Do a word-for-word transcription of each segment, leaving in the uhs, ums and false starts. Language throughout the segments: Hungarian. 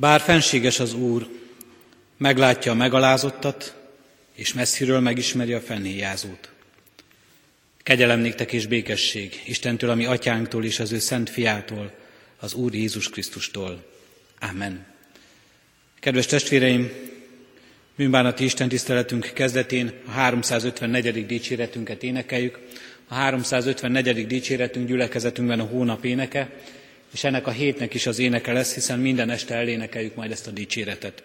Bár fenséges az Úr, meglátja a megalázottat, és messziről megismeri a fennhéjázót. Kegyelem néktek és békesség Istentől, a mi atyánktól és az ő szent fiától, az Úr Jézus Krisztustól. Amen. Kedves testvéreim, bűnbánati istentiszteletünk kezdetén a háromszázötvennegyedik dicséretünket énekeljük. A háromszázötvennegyedik dicséretünk gyülekezetünkben a hónap éneke, és ennek a hétnek is az éneke lesz, hiszen minden este elénekeljük majd ezt a dicséretet.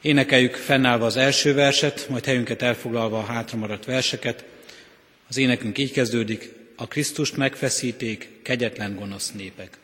Énekeljük fennállva az első verset, majd helyünket elfoglalva a hátramaradt verseket. Az énekünk így kezdődik: a Krisztust megfeszíték, kegyetlen gonosz népek.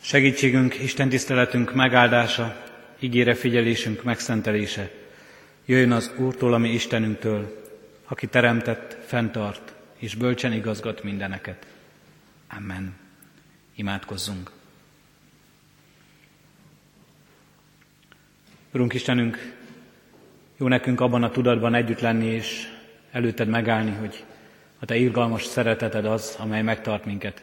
Segítségünk, Isten tiszteletünk megáldása, ígére figyelésünk megszentelése. Jöjjön az Úrtól, a mi Istenünktől, aki teremtett, fenntart és bölcsen igazgat mindeneket. Amen. Imádkozzunk. Urunk Istenünk, Jó nekünk abban a tudatban együtt lenni és előtted megállni, hogy a te irgalmas szereteted az, amely megtart minket.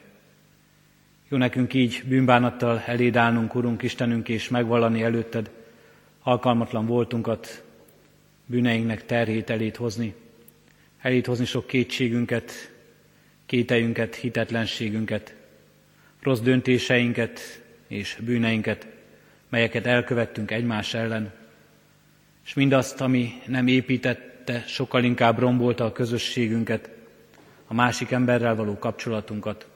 Jó nekünk így bűnbánattal eléd állnunk, Urunk Istenünk, és megvallani előtted alkalmatlan voltunkat, bűneinknek terhét eléd hozni, eléd hozni sok kétségünket, kételyünket, hitetlenségünket, rossz döntéseinket és bűneinket, melyeket elkövettünk egymás ellen, és mindazt, ami nem építette, sokkal inkább rombolta a közösségünket, a másik emberrel való kapcsolatunkat,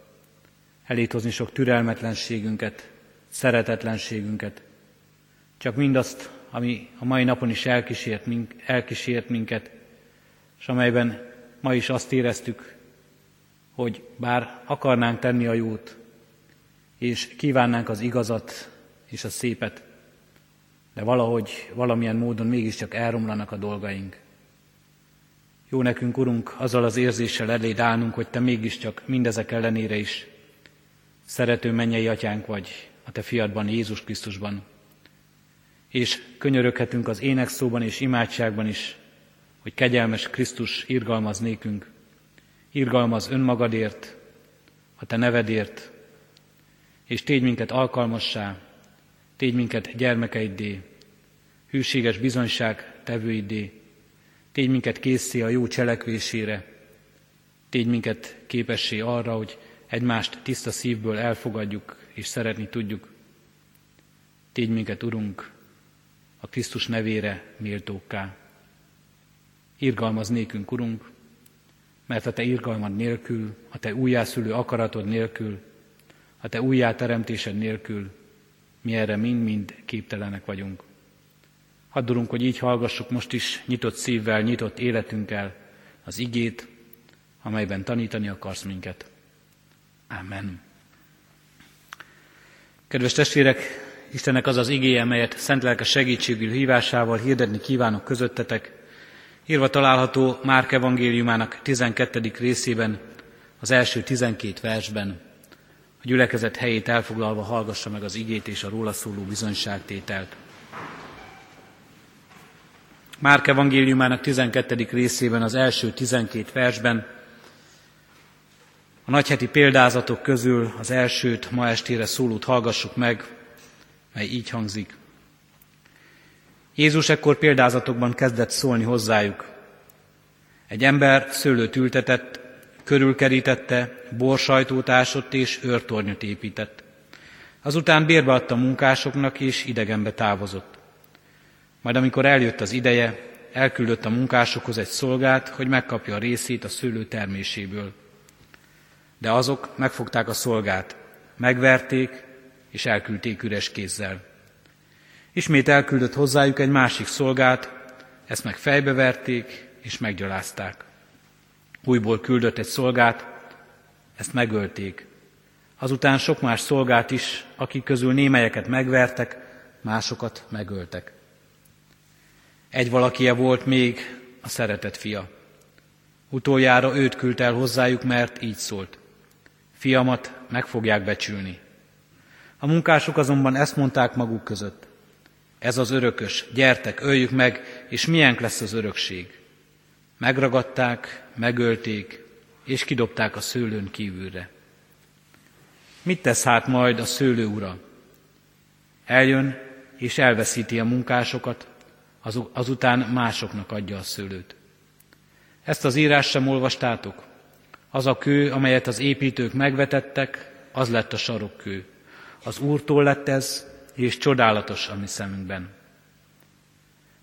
eléd hozni sok türelmetlenségünket, szeretetlenségünket, csak mindazt, ami a mai napon is elkísért, mink, elkísért minket, és amelyben ma is azt éreztük, hogy bár akarnánk tenni a jót, és kívánnánk az igazat és a szépet, de valahogy, valamilyen módon mégiscsak elromlanak a dolgaink. Jó nekünk, Urunk, azzal az érzéssel eléd állnunk, hogy Te mégiscsak mindezek ellenére is szerető mennyei Atyánk vagy a Te fiadban, Jézus Krisztusban. És könyöröghetünk az énekszóban és imádságban is, hogy kegyelmes Krisztus irgalmaz nékünk, irgalmaz önmagadért, a Te nevedért, és tégy minket alkalmassá, tégy minket gyermekeiddé, hűséges bizonyság tevőiddé, tégy minket készé a jó cselekvésére, tégy minket képessé arra, hogy egymást tiszta szívből elfogadjuk és szeretni tudjuk. Tégy minket, Urunk, a Krisztus nevére méltókká. Irgalmaz nékünk, Urunk, mert a Te irgalmad nélkül, a Te újjászülő akaratod nélkül, a Te újjáteremtésed nélkül mi erre mind-mind képtelenek vagyunk. Hadd, Urunk, hogy így hallgassuk most is nyitott szívvel, nyitott életünkkel az igét, amelyben tanítani akarsz minket. Amen. Kedves testvérek, Istennek az az igéje, melyet szent lelke segítségül hívásával hirdetni kívánok közöttetek, írva található Márk evangéliumának tizenkettedik részében, az első tizenkét versben. A gyülekezet helyét elfoglalva hallgassa meg az igét és a róla szóló bizonyságtételt. Márk evangéliumának tizenkettedik részében, az első tizenkét versben a nagyheti példázatok közül az elsőt, ma estére szólót hallgassuk meg, mely így hangzik. Jézus ekkor példázatokban kezdett szólni hozzájuk. Egy ember szőlőt ültetett, körülkerítette, borsajtót ásott és őrtornyot épített. Azután bérbe adta munkásoknak és idegenbe távozott. Majd amikor eljött az ideje, elküldött a munkásokhoz egy szolgát, hogy megkapja a részét a szőlő terméséből. De azok megfogták a szolgát, megverték és elküldték üres kézzel. Ismét elküldött hozzájuk egy másik szolgát, ezt meg fejbeverték és meggyalázták. Újból küldött egy szolgát, ezt megölték. Azután sok más szolgát is, akik közül némelyeket megvertek, másokat megöltek. Egy valakije volt még, a szeretett fia. Utoljára őt küldte el hozzájuk, mert így szólt: Fiamat meg fogják becsülni. A munkások azonban ezt mondták maguk között: Ez az örökös, gyertek, öljük meg, és miénk lesz az örökség. Megragadták, megölték, és kidobták a szőlőn kívülre. Mit tesz hát majd a szőlő ura? Eljön, és elveszíti a munkásokat, azután másoknak adja a szőlőt. Ezt az írást sem olvastátok? Az a kő, amelyet az építők megvetettek, az lett a sarokkő. Az Úrtól lett ez, és csodálatos a mi szemünkben.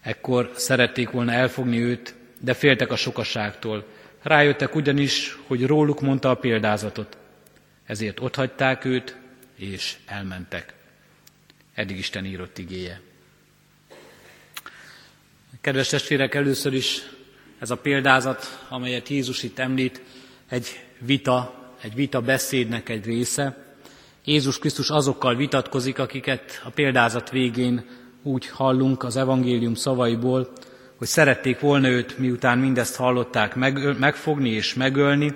Ekkor szerették volna elfogni őt, de féltek a sokaságtól. Rájöttek ugyanis, hogy róluk mondta a példázatot. Ezért otthagyták őt, és elmentek. Eddig Isten írott igéje. Kedves testvérek, először is ez a példázat, amelyet Jézus itt említ, egy vita, egy vita beszédnek egy része. Jézus Krisztus azokkal vitatkozik, akiket a példázat végén úgy hallunk az evangélium szavaiból, hogy szerették volna őt, miután mindezt hallották, meg, megfogni és megölni,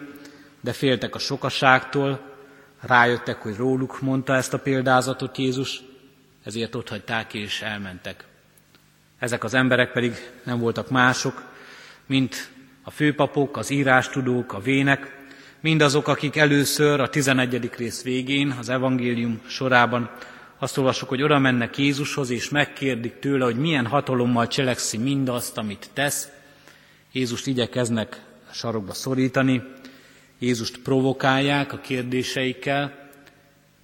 de féltek a sokaságtól, rájöttek, hogy róluk mondta ezt a példázatot Jézus, ezért otthagyták és elmentek. Ezek az emberek pedig nem voltak mások, mint a főpapok, az írástudók, a vének, mindazok, akik először a tizenegyedik rész végén, az evangélium sorában azt olvassuk, hogy oda mennek Jézushoz, és megkérdik tőle, hogy milyen hatalommal cselekszi mindazt, amit tesz. Jézust igyekeznek sarokba szorítani, Jézust provokálják a kérdéseikkel,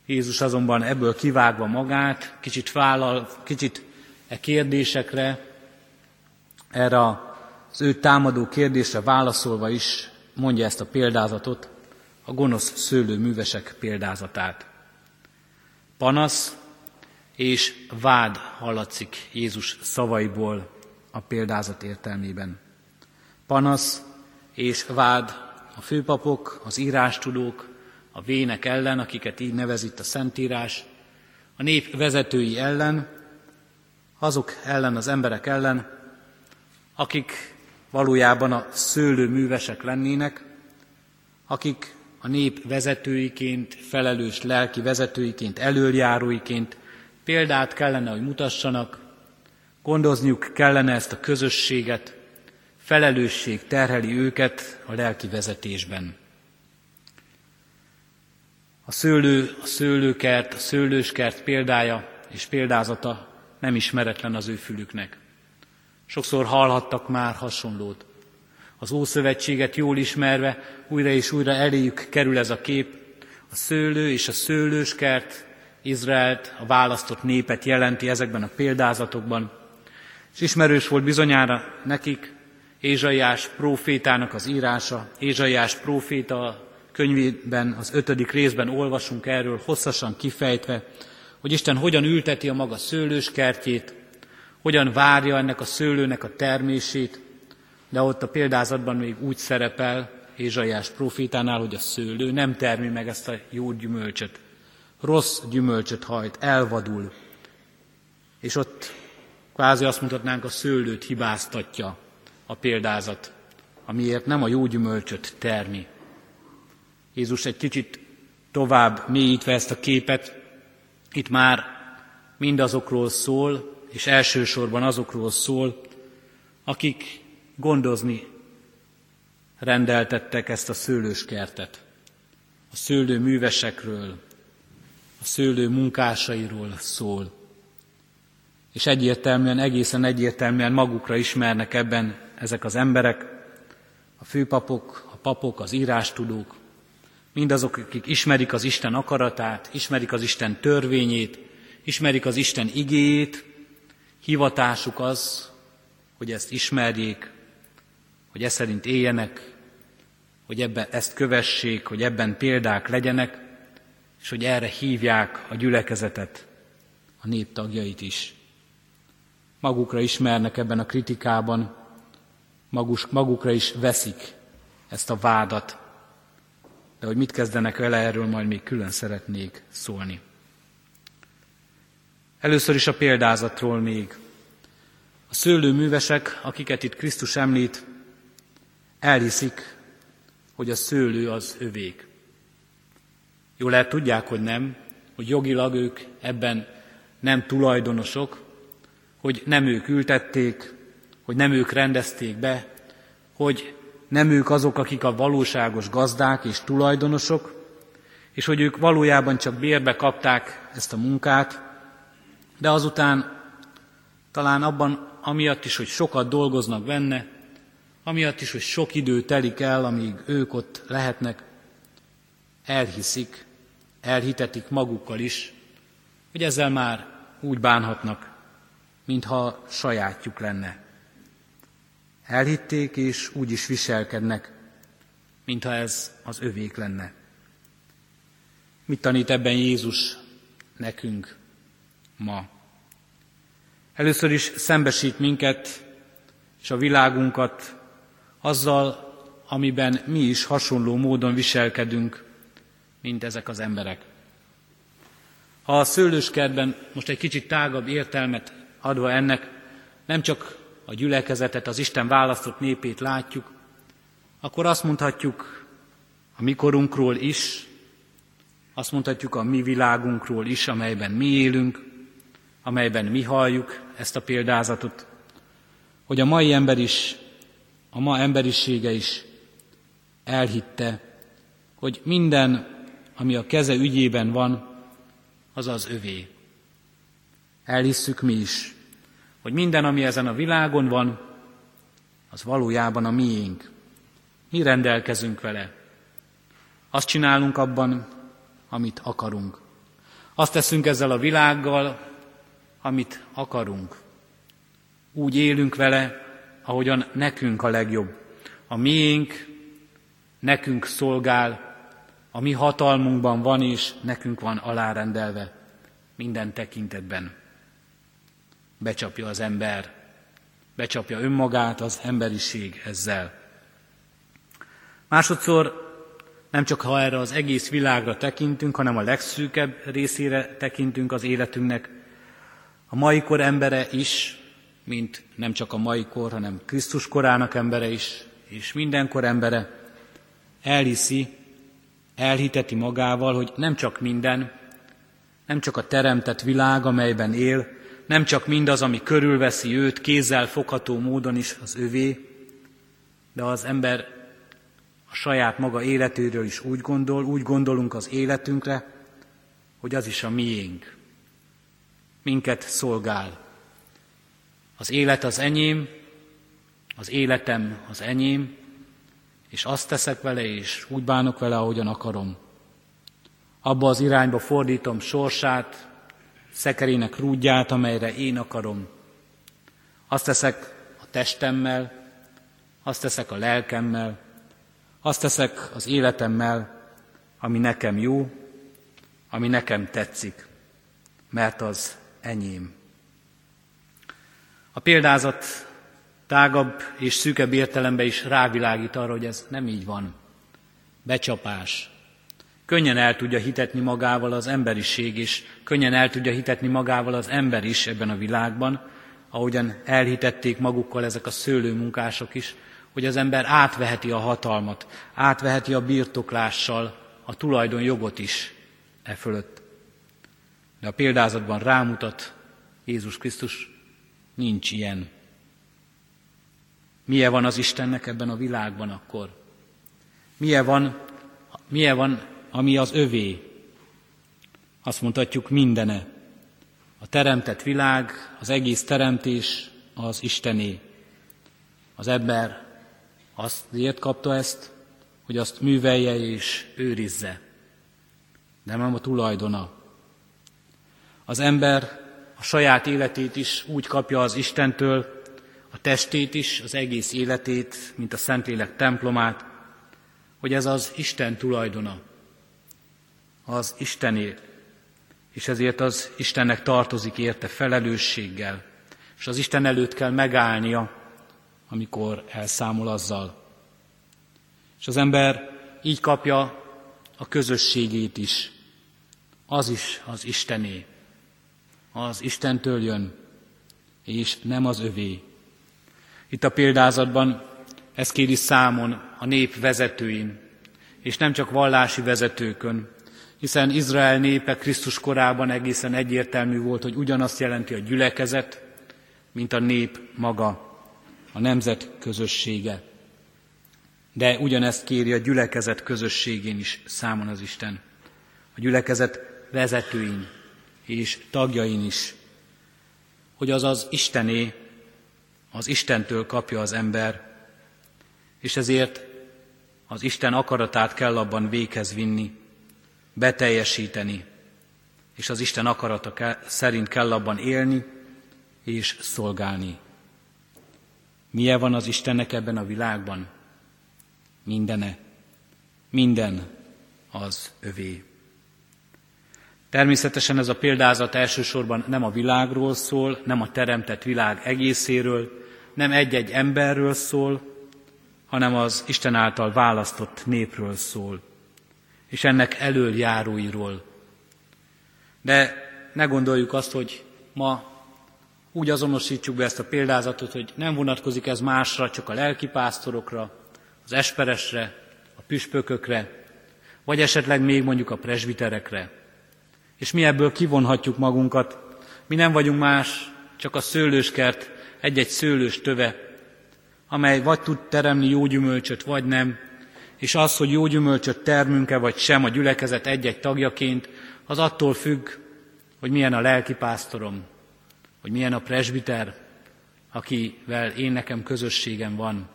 Jézus azonban ebből kivágva magát, kicsit vállal, kicsit e kérdésekre, erre az ő támadó kérdésre válaszolva is mondja ezt a példázatot, a gonosz szőlőművesek példázatát. Panasz és vád hallatszik Jézus szavaiból a példázat értelmében. Panasz és vád a főpapok, az írástudók, a vének ellen, akiket így nevez itt a Szentírás, a nép vezetői ellen, azok ellen, az emberek ellen, akik valójában a szőlőművesek lennének, akik a nép vezetőiként, felelős lelki vezetőiként, elöljáróiként példát kellene, hogy mutassanak, gondozniuk kellene ezt a közösséget, felelősség terheli őket a lelki vezetésben. A szőlő, a szőlőkert, a szőlőskert példája és példázata nem ismeretlen az ő fülüknek. Sokszor hallhattak már hasonlót. Az Ószövetséget jól ismerve újra és újra eléjük kerül ez a kép. A szőlő és a szőlőskert Izraelt, a választott népet jelenti ezekben a példázatokban. És ismerős volt bizonyára nekik Ézsaiás prófétának az írása. Ézsaiás próféta könyvében, az ötödik részben olvasunk erről hosszasan kifejtve, hogy Isten hogyan ülteti a maga szőlőskertjét, hogyan várja ennek a szőlőnek a termését, de ott a példázatban még úgy szerepel Ézsaiás prófétánál, hogy a szőlő nem termi meg ezt a jó gyümölcsöt. Rossz gyümölcsöt hajt, elvadul. És ott kvázi azt mutatnánk, a szőlőt hibáztatja a példázat, amiért nem a jó gyümölcsöt termi. Jézus egy kicsit tovább mélyítve ezt a képet, itt már mindazokról szól, és elsősorban azokról szól, akik gondozni rendeltettek ezt a szőlőskertet. A szőlő művesekről, a szőlő munkásairól szól. És egyértelműen, egészen egyértelműen magukra ismernek ebben ezek az emberek, a főpapok, a papok, az írástudók, mindazok, akik ismerik az Isten akaratát, ismerik az Isten törvényét, ismerik az Isten igéjét, hivatásuk az, hogy ezt ismerjék, hogy e szerint éljenek, hogy ebben ezt kövessék, hogy ebben példák legyenek, és hogy erre hívják a gyülekezetet, a néptagjait is. Magukra ismernek ebben a kritikában, magus, magukra is veszik ezt a vádat, de hogy mit kezdenek vele, erről majd még külön szeretnék szólni. Először is a példázatról még. A szőlőművesek, akiket itt Krisztus említ, elhiszik, hogy a szőlő az övék. Jól lehet tudják, hogy nem, hogy jogilag ők ebben nem tulajdonosok, hogy nem ők ültették, hogy nem ők rendezték be, hogy nem ők azok, akik a valóságos gazdák és tulajdonosok, és hogy ők valójában csak bérbe kapták ezt a munkát, de azután talán abban, amiatt is, hogy sokat dolgoznak benne, amiatt is, hogy sok idő telik el, amíg ők ott lehetnek, elhiszik, elhitetik magukkal is, hogy ezzel már úgy bánhatnak, mintha sajátjuk lenne. Elhitték, és úgy is viselkednek, mintha ez az övék lenne. Mit tanít ebben Jézus nekünk ma? Először is szembesít minket és a világunkat azzal, amiben mi is hasonló módon viselkedünk, mint ezek az emberek. Ha a szőlőskertben, most egy kicsit tágabb értelmet adva ennek, nem csak a gyülekezetet, az Isten választott népét látjuk, akkor azt mondhatjuk a mi korunkról is, azt mondhatjuk a mi világunkról is, amelyben mi élünk, amelyben mi halljuk ezt a példázatot, hogy a mai ember is, a ma emberisége is elhitte, hogy minden, ami a keze ügyében van, az az övé. Elhisszük mi is, hogy minden, ami ezen a világon van, az valójában a miénk. Mi rendelkezünk vele. Azt csinálunk abban, amit akarunk. Azt teszünk ezzel a világgal, amit akarunk. Úgy élünk vele, ahogyan nekünk a legjobb. A miénk nekünk szolgál, a mi hatalmunkban van és nekünk van alárendelve minden tekintetben. Becsapja az ember, becsapja önmagát az emberiség ezzel. Másodszor nem csak ha erre az egész világra tekintünk, hanem a legszűkebb részére tekintünk az életünknek. A mai kor embere is, mint nem csak a mai kor, hanem Krisztus korának embere is, és mindenkor embere elhiszi, elhiteti magával, hogy nem csak minden, nem csak a teremtett világ, amelyben él, nem csak mindaz, ami körülveszi őt, kézzel fogható módon is az övé, de az ember a saját maga életéről is úgy gondol, úgy gondolunk az életünkre, hogy az is a miénk. Minket szolgál. Az élet az enyém, az életem az enyém, és azt teszek vele, és úgy bánok vele, ahogyan akarom. Abba az irányba fordítom sorsát, szekerének rúdját, amelyre én akarom. Azt teszek a testemmel, azt teszek a lelkemmel, azt teszek az életemmel, ami nekem jó, ami nekem tetszik, mert az enyém. A példázat tágabb és szűkebb értelemben is rávilágít arra, hogy ez nem így van. Becsapás. Könnyen el tudja hitetni magával az emberiség, és könnyen el tudja hitetni magával az ember is ebben a világban, ahogyan elhitették magukkal ezek a szőlőmunkások is, hogy az ember átveheti a hatalmat, átveheti a birtoklással a tulajdonjogot is e fölött. De a példázatban rámutat Jézus Krisztus, nincs ilyen. Milyen van az Istennek ebben a világban akkor? Milyen van, milyen van, ami az övé? Azt mondhatjuk, mindene. A teremtett világ, az egész teremtés az Istené. Az ember azért kapta ezt, hogy azt művelje és őrizze. De nem a tulajdona. Az ember a saját életét is úgy kapja az Istentől, a testét is, az egész életét, mint a Szentlélek templomát, hogy ez az Isten tulajdona, az Istené, és ezért az Istennek tartozik érte felelősséggel, és az Isten előtt kell megállnia, amikor elszámol azzal. És az ember így kapja a közösségét is, az is az Istené, az Istentől jön, és nem az övé. Itt a példázatban ez kéri számon a nép vezetőin, és nem csak vallási vezetőkön, hiszen Izrael népe Krisztus korában egészen egyértelmű volt, hogy ugyanazt jelenti a gyülekezet, mint a nép maga, a nemzet közössége. De ugyanezt kéri a gyülekezet közösségén is számon az Isten, a gyülekezet vezetőin és tagjain is, hogy az az Istené, az Istentől kapja az ember, és ezért az Isten akaratát kell abban véghez vinni, beteljesíteni, és az Isten akarata ke- szerint kell abban élni és szolgálni. Milyen van az Istennek ebben a világban? Mindene, minden az övé. Természetesen ez a példázat elsősorban nem a világról szól, nem a teremtett világ egészéről, nem egy-egy emberről szól, hanem az Isten által választott népről szól, és ennek elöljáróiról. De ne gondoljuk azt, hogy ma úgy azonosítjuk be ezt a példázatot, hogy nem vonatkozik ez másra, csak a lelkipásztorokra, az esperesre, a püspökökre, vagy esetleg még mondjuk a presbiterekre. És mi ebből kivonhatjuk magunkat. Mi nem vagyunk más, csak a szőlőskert egy-egy szőlős töve, amely vagy tud teremni jó gyümölcsöt, vagy nem, és az, hogy jó gyümölcsöt termünk-e, vagy sem a gyülekezet egy-egy tagjaként, az attól függ, hogy milyen a lelkipásztorom, hogy milyen a presbiter, akivel én nekem közösségem van,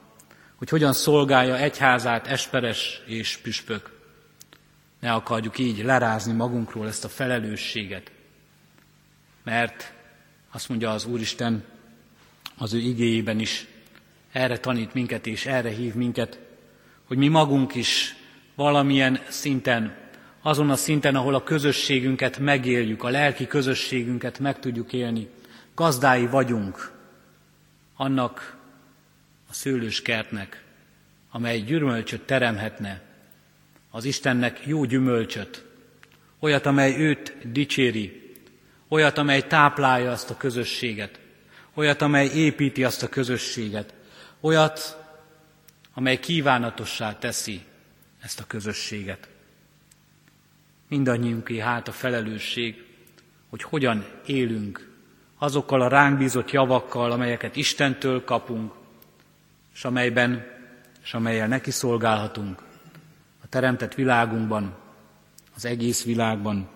hogy hogyan szolgálja egyházát Esperes és püspök. Ne akarjuk így lerázni magunkról ezt a felelősséget, mert azt mondja az Úristen az ő igéjében is, erre tanít minket és erre hív minket, hogy mi magunk is valamilyen szinten, azon a szinten, ahol a közösségünket megéljük, a lelki közösségünket meg tudjuk élni, gazdái vagyunk annak a szőlőskertnek, amely gyümölcsöt teremhetne, az Istennek jó gyümölcsöt, olyat, amely őt dicséri, olyat, amely táplálja azt a közösséget, olyat, amely építi azt a közösséget, olyat, amely kívánatossá teszi ezt a közösséget. Mindannyiunké hát a felelősség, hogy hogyan élünk azokkal a ránk bízott javakkal, amelyeket Istentől kapunk, és amelyben, és amelyel neki szolgálhatunk a teremtett világunkban, az egész világban,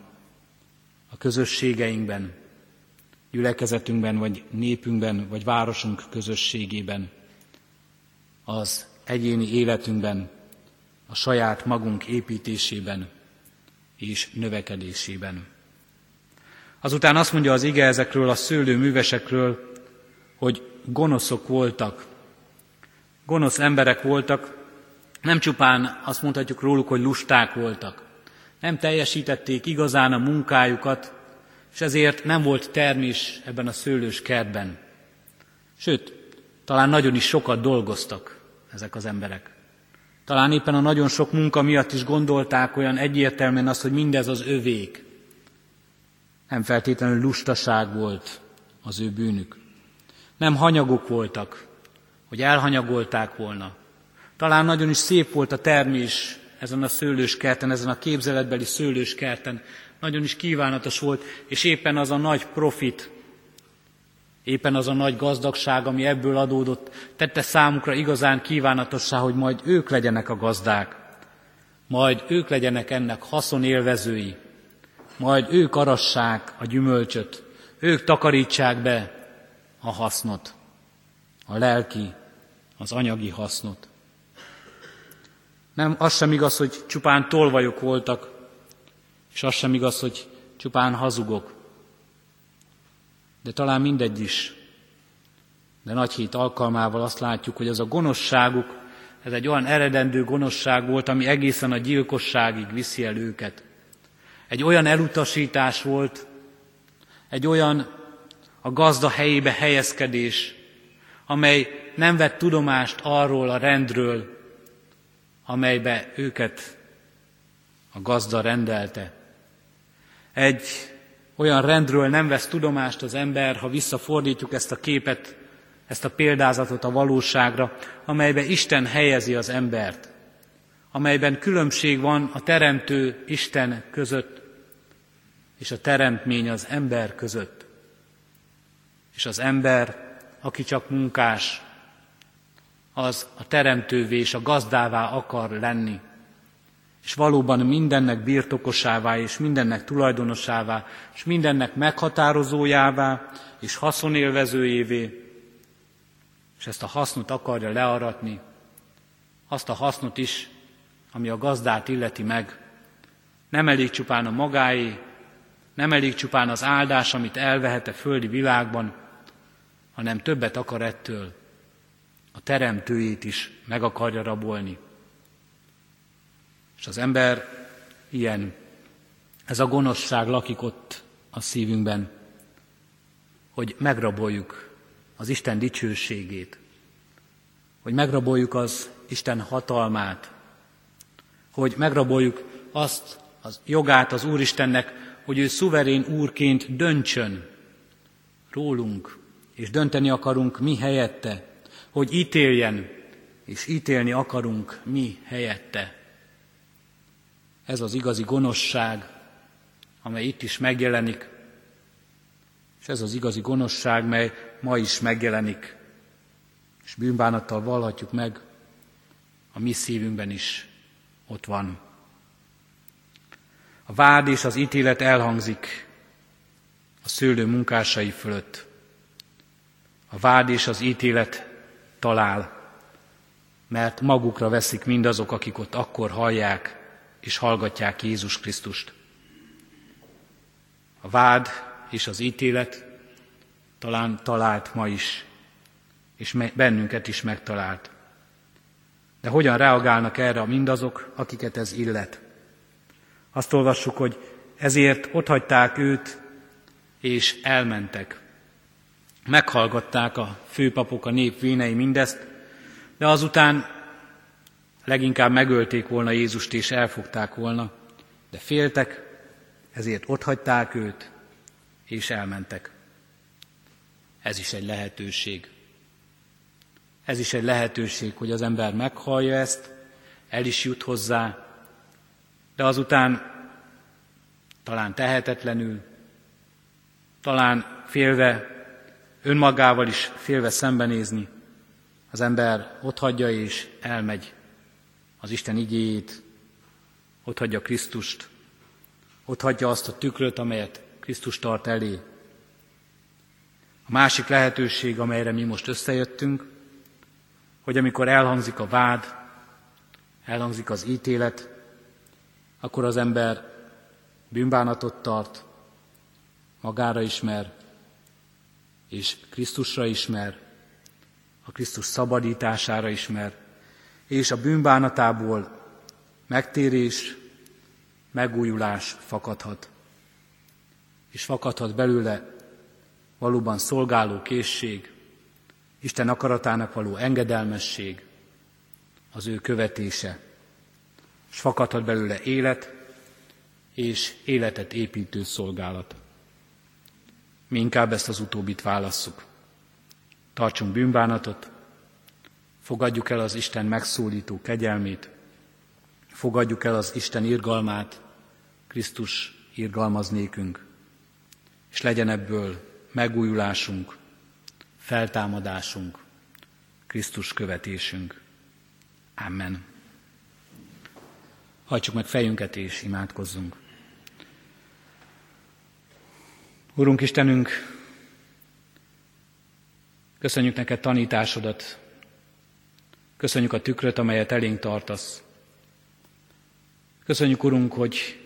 a közösségeinkben, gyülekezetünkben, vagy népünkben, vagy városunk közösségében, az egyéni életünkben, a saját magunk építésében és növekedésében. Azután azt mondja az ige ezekről a szőlőművesekről, hogy gonoszok voltak. Gonosz emberek voltak, nem csupán azt mondhatjuk róluk, hogy lusták voltak. Nem teljesítették igazán a munkájukat, és ezért nem volt termés ebben a szőlős kertben. Sőt, talán nagyon is sokat dolgoztak ezek az emberek. Talán éppen a nagyon sok munka miatt is gondolták olyan egyértelműen azt, hogy mindez az övék. Nem feltétlenül lustaság volt az ő bűnük. Nem hanyagok voltak, hogy elhanyagolták volna. Talán nagyon is szép volt a termés ezen a szőlőskerten, ezen a képzeletbeli szőlőskerten. Nagyon is kívánatos volt, és éppen az a nagy profit, éppen az a nagy gazdagság, ami ebből adódott, tette számukra igazán kívánatossá, hogy majd ők legyenek a gazdák, majd ők legyenek ennek haszonélvezői, majd ők arassák a gyümölcsöt, ők takarítsák be a hasznot, a lelki, az anyagi hasznot. Nem, az sem igaz, hogy csupán tolvajok voltak, és az sem igaz, hogy csupán hazugok. De talán mindegy is. De nagy hét alkalmával azt látjuk, hogy ez a gonoszságuk, ez egy olyan eredendő gonoszság volt, ami egészen a gyilkosságig viszi el őket. Egy olyan elutasítás volt, egy olyan a gazda helyébe helyezkedés, amely nem vett tudomást arról a rendről, amelybe őket a gazda rendelte. Egy olyan rendről nem vesz tudomást az ember, ha visszafordítjuk ezt a képet, ezt a példázatot a valóságra, amelybe Isten helyezi az embert, amelyben különbség van a teremtő Isten között, és a teremtmény az ember között. És az ember, aki csak munkás, az a teremtővé és a gazdává akar lenni, és valóban mindennek birtokosává, és mindennek tulajdonosává, és mindennek meghatározójává, és haszonélvezőjévé, és ezt a hasznot akarja learatni, azt a hasznot is, ami a gazdát illeti meg. Nem elég csupán a magáé, nem elég csupán az áldás, amit elvehet a földi világban, hanem többet akar ettől, a teremtőjét is meg akarja rabolni. És az ember ilyen, ez a gonoszság lakik ott a szívünkben, hogy megraboljuk az Isten dicsőségét, hogy megraboljuk az Isten hatalmát, hogy megraboljuk azt az jogát az Úristennek, hogy ő szuverén úrként döntsön rólunk, és dönteni akarunk mi helyette, hogy ítéljen, és ítélni akarunk mi helyette. Ez az igazi gonoszság, amely itt is megjelenik, És ez az igazi gonoszság, mely ma is megjelenik, és bűnbánattal vallhatjuk meg, a mi szívünkben is ott van. A vád és az ítélet elhangzik a szőlő munkásai fölött. A vád és az ítélet talál, mert magukra veszik mindazok, akik ott akkor hallják és hallgatják Jézus Krisztust. A vád és az ítélet talán talált ma is, és bennünket is megtalált. De hogyan reagálnak erre a mindazok, akiket ez illet? Azt olvassuk, hogy ezért otthagyták őt, és elmentek. Meghallgatták a főpapok, a nép vénei mindezt, de azután leginkább megölték volna Jézust, és elfogták volna, de féltek, ezért otthagyták őt, és elmentek. Ez is egy lehetőség. Ez is egy lehetőség, hogy az ember meghallja ezt, el is jut hozzá, de azután talán tehetetlenül, talán félve, önmagával is félve szembenézni, az ember otthagyja és elmegy az Isten igéjét, otthagyja Krisztust, otthagyja azt a tükröt, amelyet Krisztus tart elé. A másik lehetőség, amelyre mi most összejöttünk, hogy amikor elhangzik a vád, elhangzik az ítélet, akkor az ember bűnbánatot tart, magára ismer, és Krisztusra ismer, a Krisztus szabadítására ismer, és a bűnbánatából megtérés, megújulás fakadhat. És fakadhat belőle valóban szolgáló készség, Isten akaratának való engedelmesség, az ő követése. És fakadhat belőle élet, és életet építő szolgálat. Mi inkább ezt az utóbbit válasszuk. Tartsunk bűnbánatot, fogadjuk el az Isten megszólító kegyelmét, fogadjuk el az Isten irgalmát, Krisztus irgalmaz nékünk, és legyen ebből megújulásunk, feltámadásunk, Krisztus követésünk. Amen. Hajtsuk meg fejünket és imádkozzunk. Urunk Istenünk, köszönjük neked tanításodat, köszönjük a tükröt, amelyet elénk tartasz. Köszönjük, Urunk, hogy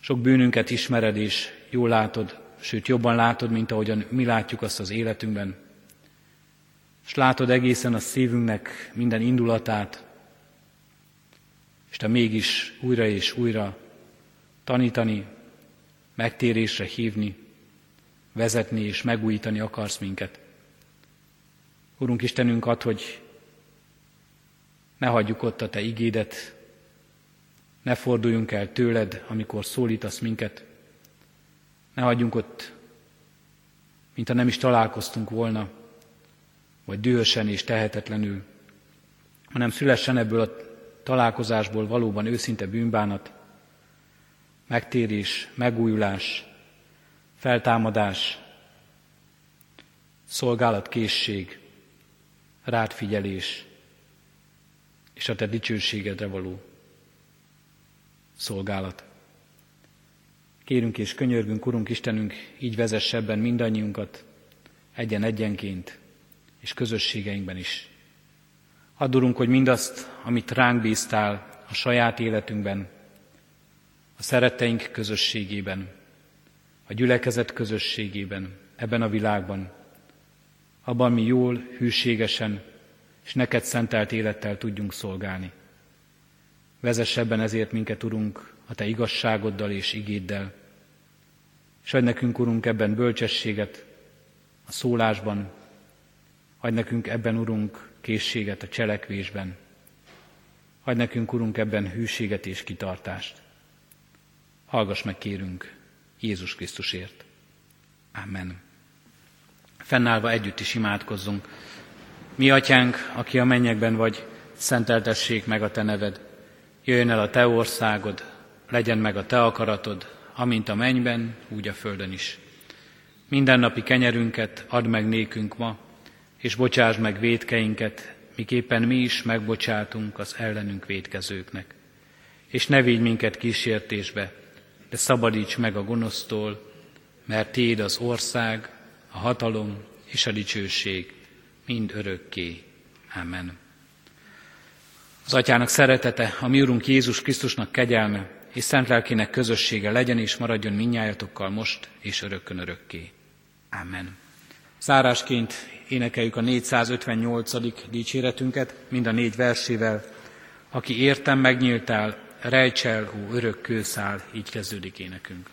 sok bűnünket ismered és jól látod, sőt jobban látod, mint ahogyan mi látjuk azt az életünkben. És látod egészen a szívünknek minden indulatát, és te mégis újra és újra tanítani, megtérésre hívni, vezetni és megújítani akarsz minket. Urunk Istenünk, add, hogy ne hagyjuk ott a te igédet, ne forduljunk el tőled, amikor szólítasz minket, ne hagyjunk ott, mintha nem is találkoztunk volna, vagy dühösen és tehetetlenül, hanem szülessen ebből a találkozásból valóban őszinte bűnbánat, megtérés, megújulás, feltámadás, szolgálatkészség, rád figyelés, és a te dicsőségedre való szolgálat. Kérünk és könyörgünk, Urunk Istenünk, így vezess ebben mindannyiunkat, egyen-egyenként, és közösségeinkben is. Add, Urunk, hogy mindazt, amit ránk bíztál a saját életünkben, a szeretteink közösségében, a gyülekezet közösségében, ebben a világban, abban mi jól, hűségesen és neked szentelt élettel tudjunk szolgálni. Vezess ebben ezért minket, Urunk, a te igazságoddal és igéddel, és adj nekünk, Urunk, ebben bölcsességet a szólásban, adj nekünk ebben, Urunk, készséget a cselekvésben, adj nekünk, Urunk, ebben hűséget és kitartást. Hallgass meg, kérünk, Jézus Krisztusért. Amen. Fennállva együtt is imádkozzunk. Mi atyánk, aki a mennyekben vagy, szenteltessék meg a te neved. Jöjjön el a te országod, legyen meg a te akaratod, amint a mennyben, úgy a földön is. Mindennapi kenyerünket add meg nékünk ma, és bocsásd meg vétkeinket, miképpen mi is megbocsátunk az ellenünk vétkezőknek. És ne vigy minket kísértésbe, de szabadíts meg a gonosztól, mert tiéd az ország, a hatalom és a dicsőség mind örökké. Amen. Az Atyának szeretete, a mi Urunk Jézus Krisztusnak kegyelme és szent lelkének közössége legyen és maradjon mindnyájatokkal most és örökkön örökké. Amen. Zárásként énekeljük a négyszázötvennyolcadik dicséretünket, mind a négy versével. Aki értem megnyíltál, rejts el, ó örök kőszál, így kezdődik énekünk.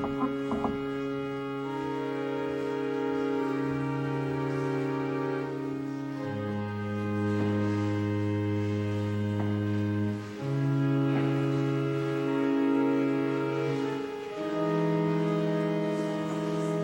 Thank you.